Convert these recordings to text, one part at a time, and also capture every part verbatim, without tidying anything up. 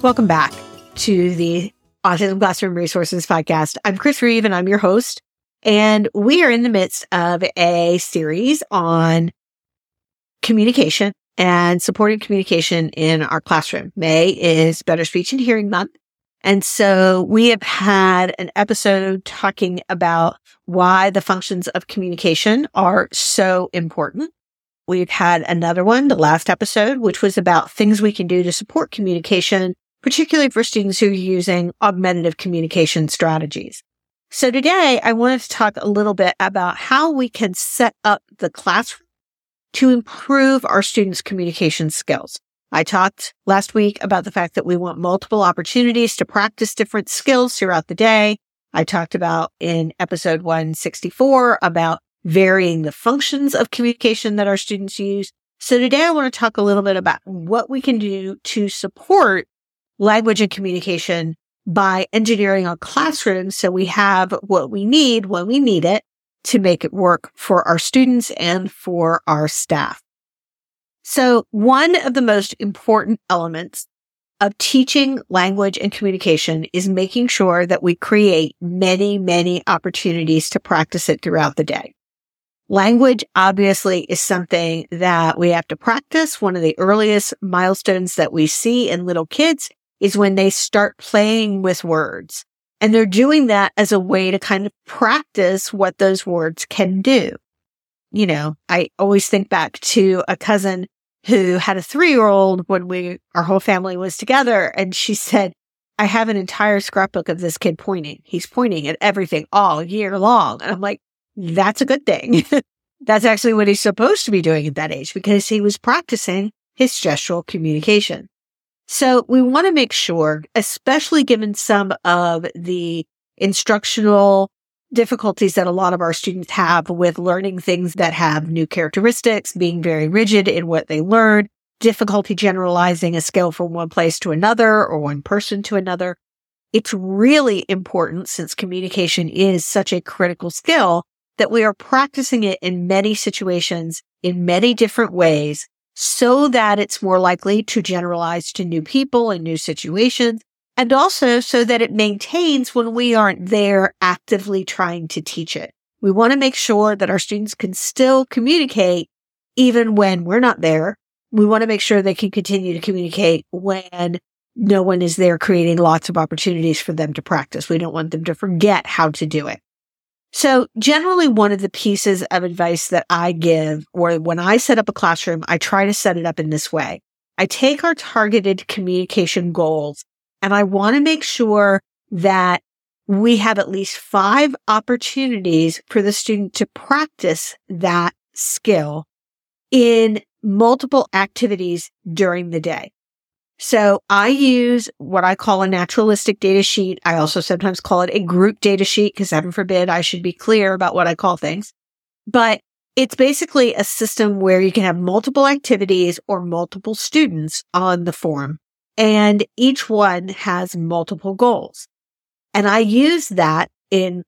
Welcome back to the Autism Classroom Resources Podcast. I'm Chris Reeve and I'm your host, and we are in the midst of a series on communication and supporting communication in our classroom. May is Better Speech and Hearing Month. And so we have had an episode talking about why the functions of communication are so important. We've had another one, the last episode, which was about things we can do to support communication, particularly for students who are using augmentative communication strategies. So today I wanted to talk a little bit about how we can set up the classroom to improve our students' communication skills. I talked last week about the fact that we want multiple opportunities to practice different skills throughout the day. I talked about in episode one sixty-four about varying the functions of communication that our students use. So today I want to talk a little bit about what we can do to support language and communication by engineering our classroom so we have what we need when we need it to make it work for our students and for our staff. So one of the most important elements of teaching language and communication is making sure that we create many, many opportunities to practice it throughout the day. Language obviously is something that we have to practice. One of the earliest milestones that we see in little kids is when they start playing with words. And they're doing that as a way to kind of practice what those words can do. You know, I always think back to a cousin who had a three-year-old when we, our whole family was together. And she said, I have an entire scrapbook of this kid pointing. He's pointing at everything all year long. And I'm like, that's a good thing. That's actually what he's supposed to be doing at that age because he was practicing his gestural communication. So we want to make sure, especially given some of the instructional difficulties that a lot of our students have with learning things that have new characteristics, being very rigid in what they learn, difficulty generalizing a skill from one place to another or one person to another. It's really important, since communication is such a critical skill, that we are practicing it in many situations, in many different ways, so that it's more likely to generalize to new people and new situations, and also so that it maintains when we aren't there actively trying to teach it. We want to make sure that our students can still communicate even when we're not there. We want to make sure they can continue to communicate when no one is there, creating lots of opportunities for them to practice. We don't want them to forget how to do it. So generally, one of the pieces of advice that I give, or when I set up a classroom, I try to set it up in this way. I take our targeted communication goals, and I want to make sure that we have at least five opportunities for the student to practice that skill in multiple activities during the day. So I use what I call a naturalistic data sheet. I also sometimes call it a group data sheet because, heaven forbid, I should be clear about what I call things. But it's basically a system where you can have multiple activities or multiple students on the form, and each one has multiple goals. And I use that in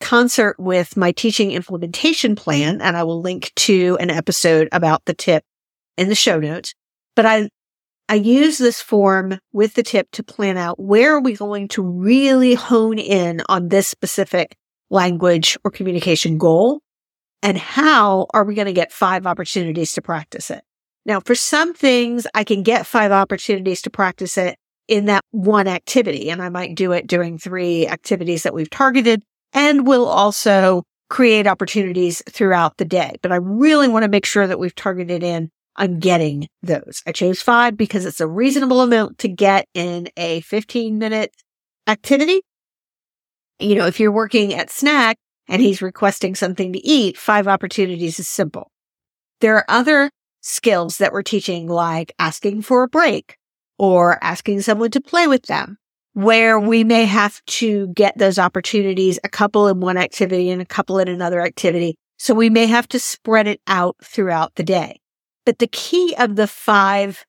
concert with my teaching implementation plan, and I will link to an episode about the tip in the show notes. But I I use this form with the tip to plan out where are we going to really hone in on this specific language or communication goal, and how are we going to get five opportunities to practice it. Now, for some things, I can get five opportunities to practice it in that one activity, and I might do it during three activities that we've targeted, and we'll also create opportunities throughout the day. But I really want to make sure that we've targeted in I'm getting those. I chose five because it's a reasonable amount to get in a fifteen minute activity. You know, if you're working at Snack and he's requesting something to eat, five opportunities is simple. There are other skills that we're teaching, like asking for a break or asking someone to play with them, where we may have to get those opportunities, a couple in one activity and a couple in another activity. So we may have to spread it out throughout the day. But the key of the five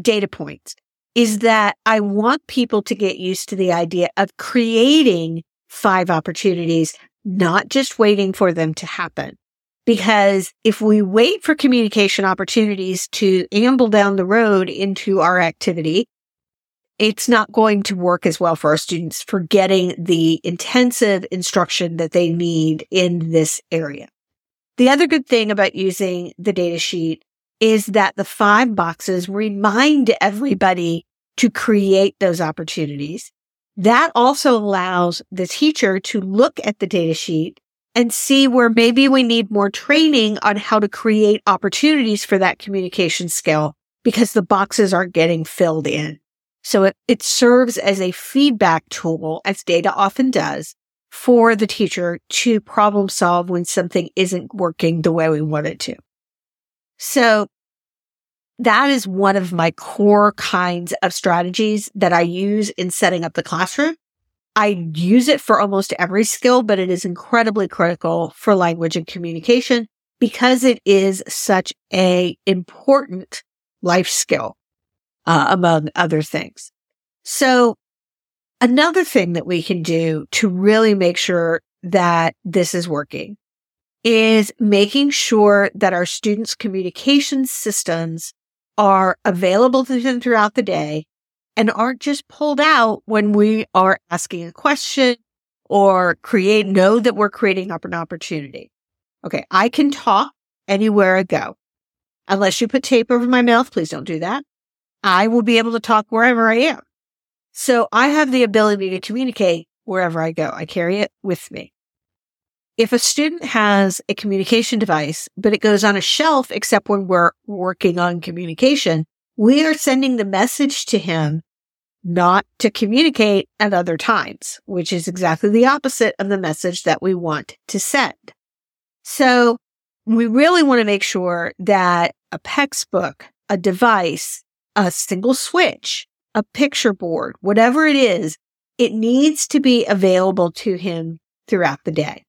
data points is that I want people to get used to the idea of creating five opportunities, not just waiting for them to happen. Because if we wait for communication opportunities to amble down the road into our activity, it's not going to work as well for our students for getting the intensive instruction that they need in this area. The other good thing about using the data sheet is that the five boxes remind everybody to create those opportunities. That also allows the teacher to look at the data sheet and see where maybe we need more training on how to create opportunities for that communication skill, because the boxes aren't getting filled in. So it, it serves as a feedback tool, as data often does, for the teacher to problem solve when something isn't working the way we want it to. So that is one of my core kinds of strategies that I use in setting up the classroom. I use it for almost every skill, but it is incredibly critical for language and communication because it is such a important life skill. Uh, among other things. So another thing that we can do to really make sure that this is working is making sure that our students' communication systems are available to them throughout the day and aren't just pulled out when we are asking a question or create, know that we're creating up an opportunity. Okay, I can talk anywhere I go. Unless you put tape over my mouth, please don't do that. I will be able to talk wherever I am. So I have the ability to communicate wherever I go. I carry it with me. If a student has a communication device, but it goes on a shelf, except when we're working on communication, we are sending the message to him not to communicate at other times, which is exactly the opposite of the message that we want to send. So we really want to make sure that a P E C S book, a device, a single switch, a picture board, whatever it is, it needs to be available to him throughout the day.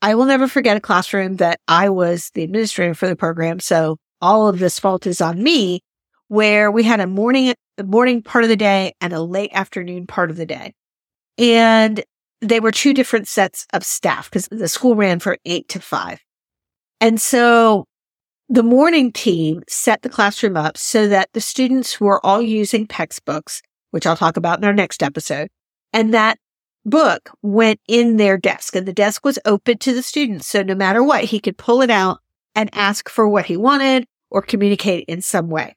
I will never forget a classroom that I was the administrator for the program, so all of this fault is on me, where we had a morning, a morning part of the day and a late afternoon part of the day. And they were two different sets of staff because the school ran from eight to five. And so the morning team set the classroom up so that the students were all using P E C S books, which I'll talk about in our next episode, and that book went in their desk, and the desk was open to the students. So no matter what, he could pull it out and ask for what he wanted or communicate in some way.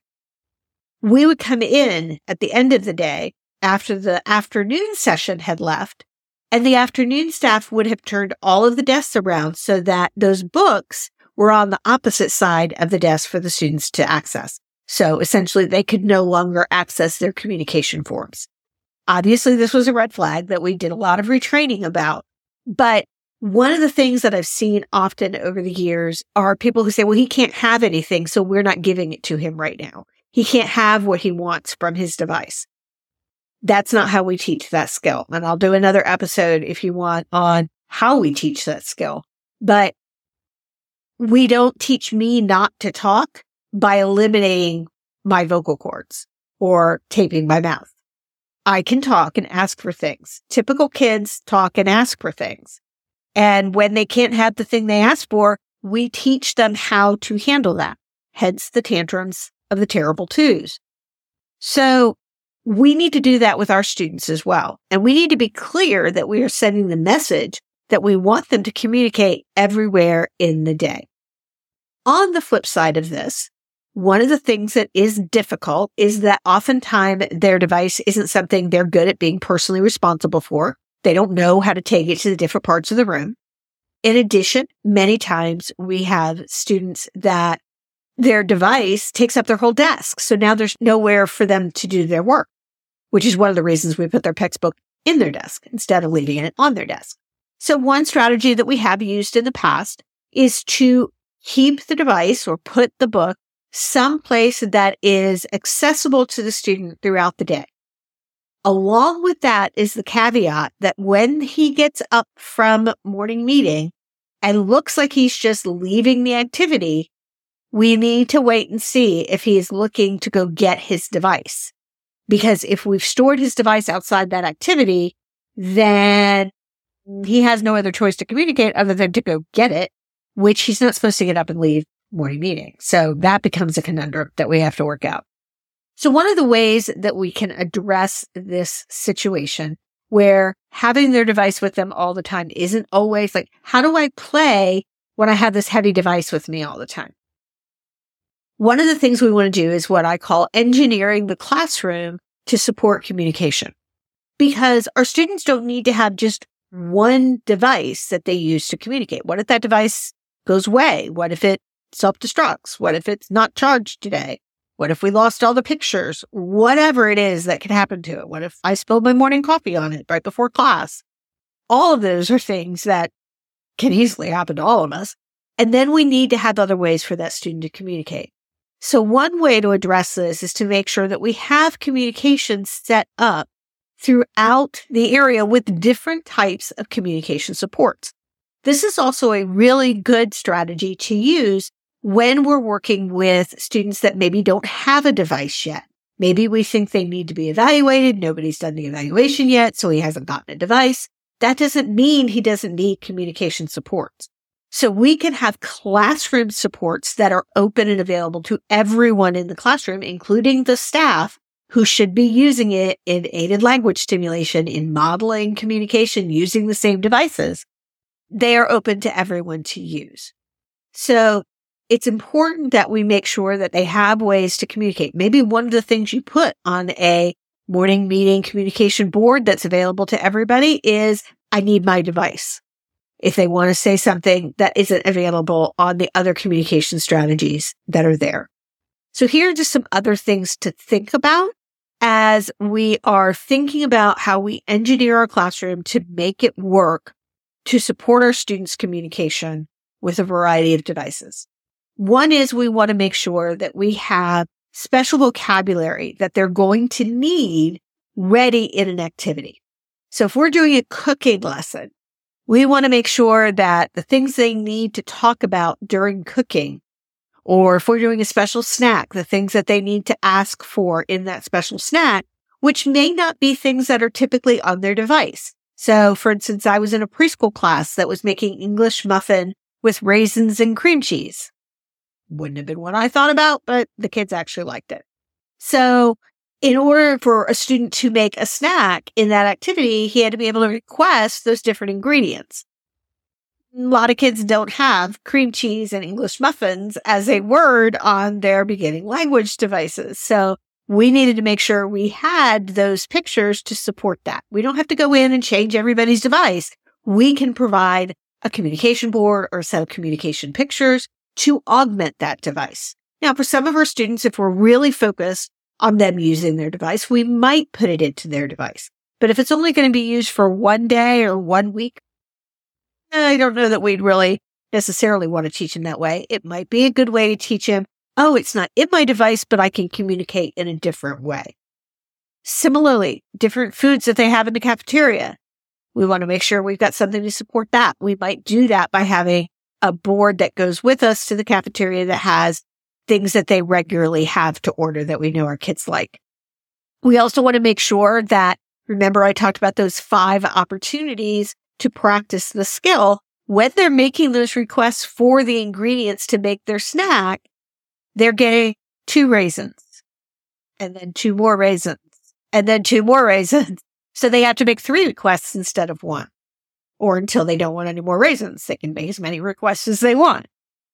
We would come in at the end of the day after the afternoon session had left, and the afternoon staff would have turned all of the desks around so that those books were on the opposite side of the desk for the students to access. So essentially, they could no longer access their communication forms. Obviously, this was a red flag that we did a lot of retraining about. But one of the things that I've seen often over the years are people who say, well, he can't have anything, so we're not giving it to him right now. He can't have what he wants from his device. That's not how we teach that skill. And I'll do another episode if you want on how we teach that skill. But we don't teach me not to talk by eliminating my vocal cords or taping my mouth. I can talk and ask for things. Typical kids talk and ask for things. And when they can't have the thing they ask for, we teach them how to handle that. Hence the tantrums of the terrible twos. So we need to do that with our students as well. And we need to be clear that we are sending the message that we want them to communicate everywhere in the day. On the flip side of this, one of the things that is difficult is that oftentimes their device isn't something they're good at being personally responsible for. They don't know how to take it to the different parts of the room. In addition, many times we have students that their device takes up their whole desk. So now there's nowhere for them to do their work, which is one of the reasons we put their P E C S book in their desk instead of leaving it on their desk. So one strategy that we have used in the past is to keep the device or put the book someplace that is accessible to the student throughout the day. Along with that is the caveat that when he gets up from morning meeting and looks like he's just leaving the activity, we need to wait and see if he is looking to go get his device. Because if we've stored his device outside that activity, then he has no other choice to communicate other than to go get it, which he's not supposed to get up and leave morning meeting. So that becomes a conundrum that we have to work out. So one of the ways that we can address this situation where having their device with them all the time isn't always like, how do I play when I have this heavy device with me all the time? One of the things we want to do is what I call engineering the classroom to support communication, because our students don't need to have just one device that they use to communicate. What if that device goes away? What if it self-destructs? What if it's not charged today? What if we lost all the pictures? Whatever it is that could happen to it. What if I spilled my morning coffee on it right before class? All of those are things that can easily happen to all of us. And then we need to have other ways for that student to communicate. So one way to address this is to make sure that we have communication set up throughout the area with different types of communication supports. This is also a really good strategy to use when we're working with students that maybe don't have a device yet. Maybe we think they need to be evaluated. Nobody's done the evaluation yet, so he hasn't gotten a device. That doesn't mean he doesn't need communication supports. So we can have classroom supports that are open and available to everyone in the classroom, including the staff who should be using it in aided language stimulation, in modeling communication, using the same devices. They are open to everyone to use. So it's important that we make sure that they have ways to communicate. Maybe one of the things you put on a morning meeting communication board that's available to everybody is, I need my device, if they want to say something that isn't available on the other communication strategies that are there. So here are just some other things to think about as we are thinking about how we engineer our classroom to make it work to support our students' communication with a variety of devices. One is we want to make sure that we have special vocabulary that they're going to need ready in an activity. So if we're doing a cooking lesson, we want to make sure that the things they need to talk about during cooking, or if we're doing a special snack, the things that they need to ask for in that special snack, which may not be things that are typically on their device. So, for instance, I was in a preschool class that was making English muffin with raisins and cream cheese. Wouldn't have been what I thought about, but the kids actually liked it. So, in order for a student to make a snack in that activity, he had to be able to request those different ingredients. A lot of kids don't have cream cheese and English muffins as a word on their beginning language devices. So we needed to make sure we had those pictures to support that. We don't have to go in and change everybody's device. We can provide a communication board or a set of communication pictures to augment that device. Now, for some of our students, if we're really focused on them using their device, we might put it into their device. But if it's only going to be used for one day or one week, I don't know that we'd really necessarily want to teach them that way. It might be a good way to teach them, oh, it's not in my device, but I can communicate in a different way. Similarly, different foods that they have in the cafeteria, we want to make sure we've got something to support that. We might do that by having a board that goes with us to the cafeteria that has things that they regularly have to order that we know our kids like. We also want to make sure that, remember I talked about those five opportunities to practice the skill. When they're making those requests for the ingredients to make their snack, they're getting two raisins, and then two more raisins, and then two more raisins. So they have to make three requests instead of one. Or until they don't want any more raisins, they can make as many requests as they want.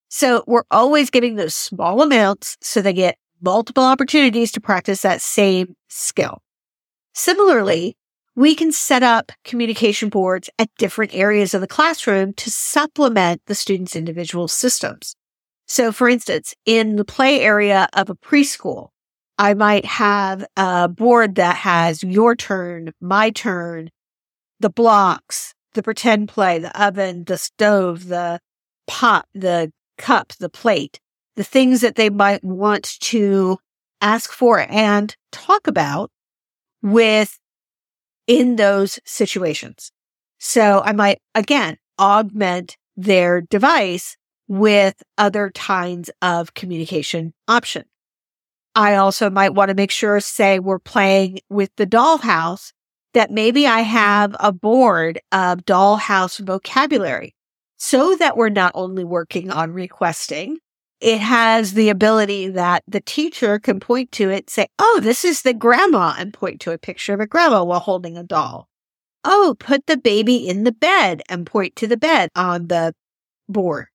So we're always giving those small amounts so they get multiple opportunities to practice that same skill. Similarly, we can set up communication boards at different areas of the classroom to supplement the students' individual systems. So for instance, in the play area of a preschool, I might have a board that has your turn, my turn, the blocks, the pretend play, the oven, the stove, the pot, the cup, the plate, the things that they might want to ask for and talk about with in those situations. So I might, again, augment their device with other kinds of communication option. I also might want to make sure, say we're playing with the dollhouse, that maybe I have a board of dollhouse vocabulary so that we're not only working on requesting, it has the ability that the teacher can point to it, say, oh, this is the grandma, and point to a picture of a grandma while holding a doll. Oh, put the baby in the bed and point to the bed on the board.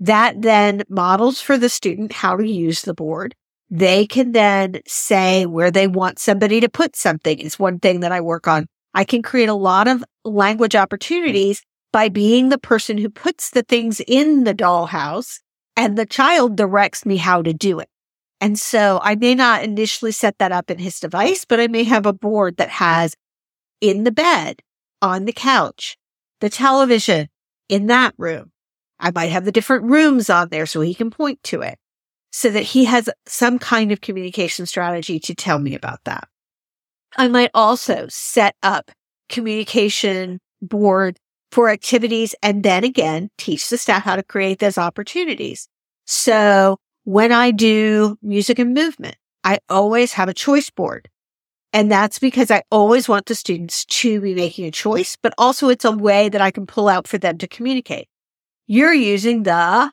That then models for the student how to use the board. They can then say where they want somebody to put something is one thing that I work on. I can create a lot of language opportunities by being the person who puts the things in the dollhouse, and the child directs me how to do it. And so I may not initially set that up in his device, but I may have a board that has in the bed, on the couch, the television, in that room. I might have the different rooms on there so he can point to it so that he has some kind of communication strategy to tell me about that. I might also set up communication board for activities, and then again, teach the staff how to create those opportunities. So when I do music and movement, I always have a choice board. And that's because I always want the students to be making a choice, but also it's a way that I can pull out for them to communicate. You're using the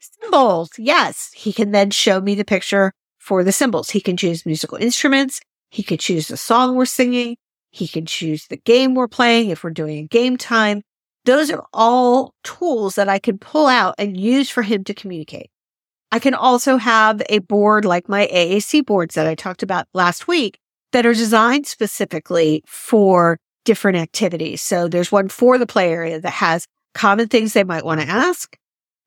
symbols. Yes. He can then show me the picture for the symbols. He can choose musical instruments. He could choose the song we're singing. He can choose the game we're playing if we're doing a game time. Those are all tools that I can pull out and use for him to communicate. I can also have a board like my A A C boards that I talked about last week that are designed specifically for different activities. So there's one for the play area that has common things they might want to ask,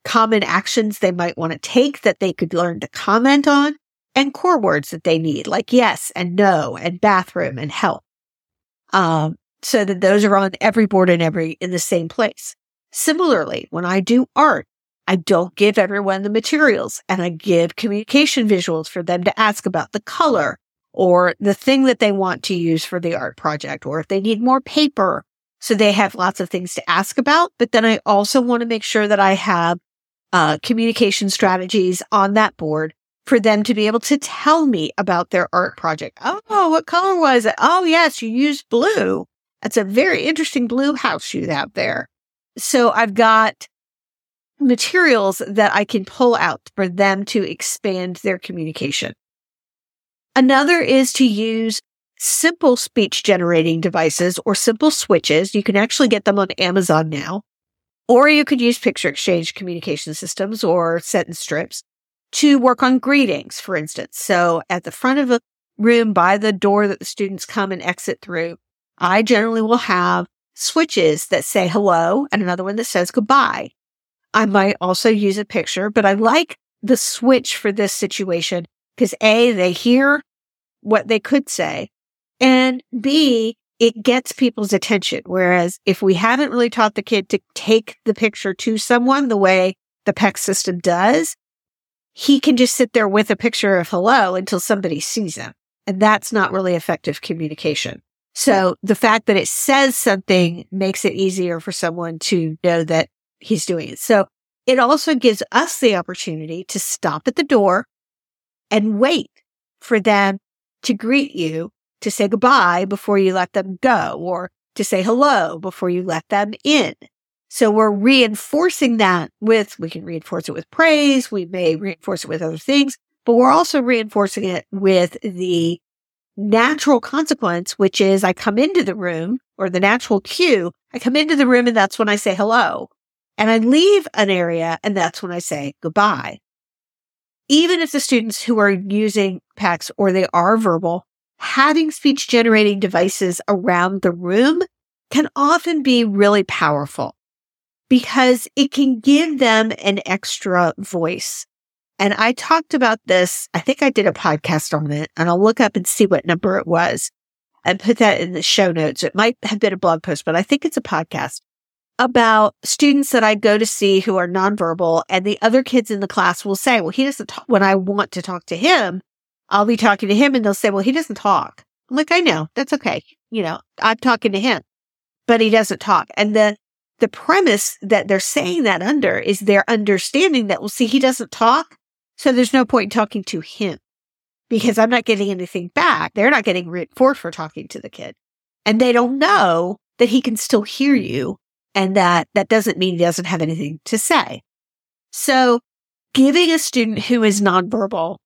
common actions they might want to take that they could learn to comment on, and core words that they need, like yes and no and bathroom and help. Um, so that those are on every board and every in the same place. Similarly, when I do art, I don't give everyone the materials, and I give communication visuals for them to ask about the color or the thing that they want to use for the art project, or if they need more paper. So they have lots of things to ask about. But then I also want to make sure that I have uh, communication strategies on that board for them to be able to tell me about their art project. Oh, what color was it? Oh, yes, you used blue. That's a very interesting blue house you have there. So I've got materials that I can pull out for them to expand their communication. Another is to use simple speech generating devices or simple switches. You can actually get them on Amazon now, or you could use picture exchange communication systems or sentence strips to work on greetings, for instance. So at the front of a room by the door that the students come and exit through, I generally will have switches that say hello and another one that says goodbye. I might also use a picture, but I like the switch for this situation because A, they hear what they could say, and B, it gets people's attention. Whereas if we haven't really taught the kid to take the picture to someone the way the P E C S system does, he can just sit there with a picture of hello until somebody sees him. And that's not really effective communication. So the fact that it says something makes it easier for someone to know that he's doing it. So it also gives us the opportunity to stop at the door and wait for them to greet you, to say goodbye before you let them go, or to say hello before you let them in. So we're reinforcing that with, we can reinforce it with praise, we may reinforce it with other things, but we're also reinforcing it with the natural consequence, which is I come into the room, or the natural cue, I come into the room and that's when I say hello. And I leave an area and that's when I say goodbye. Even if the students who are using P E C S or they are verbal, having speech generating devices around the room can often be really powerful because it can give them an extra voice. And I talked about this. I think I did a podcast on it, and I'll look up and see what number it was and put that in the show notes. It might have been a blog post, but I think it's a podcast. about students that I go to see who are nonverbal, and the other kids in the class will say, well, he doesn't talk. When I want to talk to him, I'll be talking to him and they'll say, well, he doesn't talk. I'm like, I know, that's okay. You know, I'm talking to him, but he doesn't talk. And the, the premise that they're saying that under is their understanding that, well, see, he doesn't talk, so there's no point in talking to him because I'm not getting anything back. They're not getting reinforced for talking to the kid. And they don't know that he can still hear you. And that, that doesn't mean he doesn't have anything to say. So giving a student who is nonverbal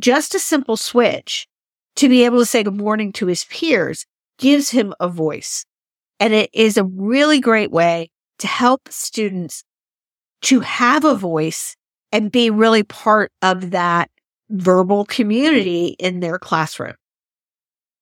just a simple switch to be able to say good morning to his peers gives him a voice. And it is a really great way to help students to have a voice and be really part of that verbal community in their classroom.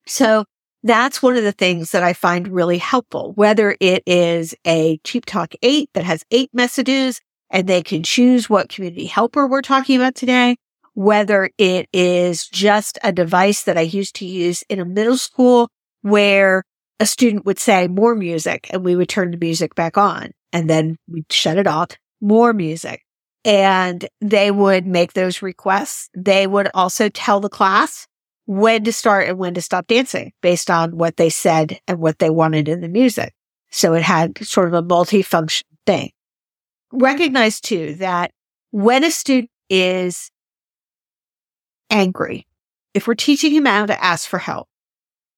So that's one of the things that I find really helpful, whether it is a Cheap Talk eight that has eight messages and they can choose what community helper we're talking about today, whether it is just a device that I used to use in a middle school where a student would say more music and we would turn the music back on and then we'd shut it off, more music. And they would make those requests. They would also tell the class when to start and when to stop dancing based on what they said and what they wanted in the music. So it had sort of a multifunction thing. Recognize too that when a student is angry, if we're teaching him how to ask for help,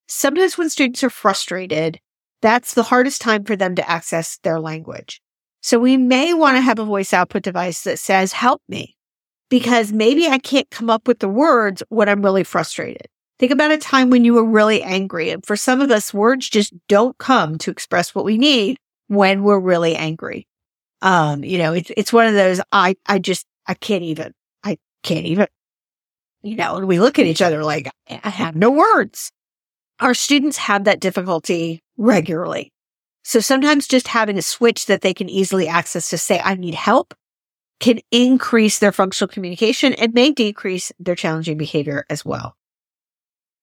sometimes when students are frustrated, that's the hardest time for them to access their language. So we may want to have a voice output device that says, help me. Because maybe I can't come up with the words when I'm really frustrated. Think about a time when you were really angry. And for some of us, words just don't come to express what we need when we're really angry. Um, you know, it's, it's one of those, I, I just, I can't even, I can't even, you know, and we look at each other like, I have no words. Our students have that difficulty regularly. So sometimes just having a switch that they can easily access to say, I need help, can increase their functional communication and may decrease their challenging behavior as well.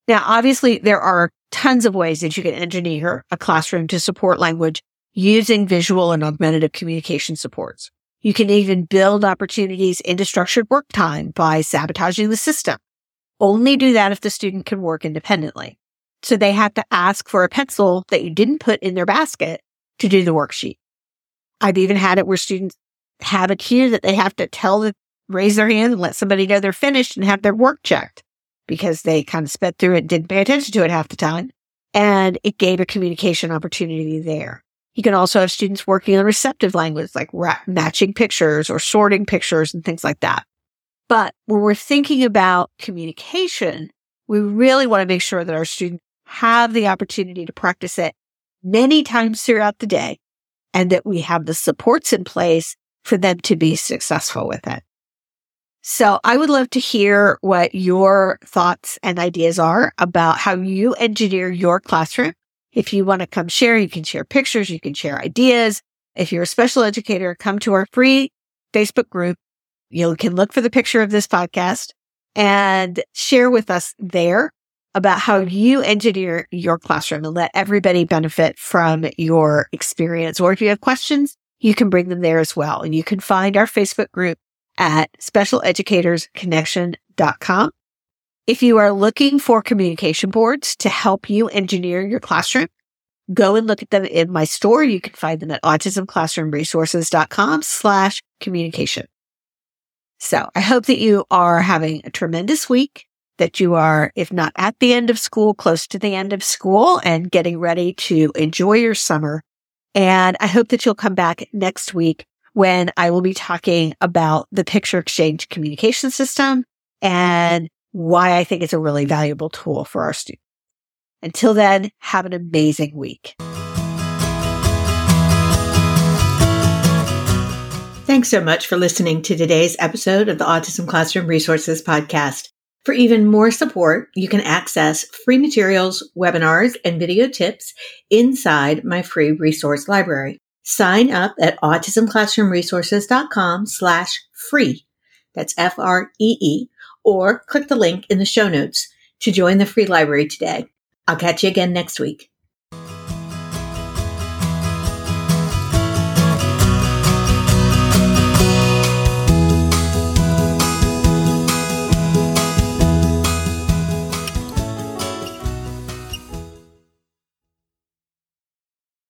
Now, obviously, there are tons of ways that you can engineer a classroom to support language using visual and augmentative communication supports. You can even build opportunities into structured work time by sabotaging the system. Only do that if the student can work independently. So they have to ask for a pencil that you didn't put in their basket to do the worksheet. I've even had it where students have it here that they have to tell the, raise their hand and let somebody know they're finished and have their work checked because they kind of sped through it and didn't pay attention to it half the time. And it gave a communication opportunity there. You can also have students working on receptive language like ra- matching pictures or sorting pictures and things like that. But when we're thinking about communication, we really want to make sure that our students have the opportunity to practice it many times throughout the day and that we have the supports in place for them to be successful with it. So I would love to hear what your thoughts and ideas are about how you engineer your classroom. If you want to come share, you can share pictures, you can share ideas. If you're a special educator, come to our free Facebook group. You can look for the picture of this podcast and share with us there about how you engineer your classroom and let everybody benefit from your experience. Or if you have questions, you can bring them there as well. And you can find our Facebook group at special educators connection dot com. If you are looking for communication boards to help you engineer your classroom, go and look at them in my store. You can find them at autism classroom resources dot com slash communication. So I hope that you are having a tremendous week, that you are, if not at the end of school, close to the end of school and getting ready to enjoy your summer. And I hope that you'll come back next week when I will be talking about the picture exchange communication system and why I think it's a really valuable tool for our students. Until then, have an amazing week. Thanks so much for listening to today's episode of the Autism Classroom Resources Podcast. For even more support, you can access free materials, webinars, and video tips inside my free resource library. Sign up at autism classroom resources dot com slash free. That's F R E E, or click the link in the show notes to join the free library today. I'll catch you again next week.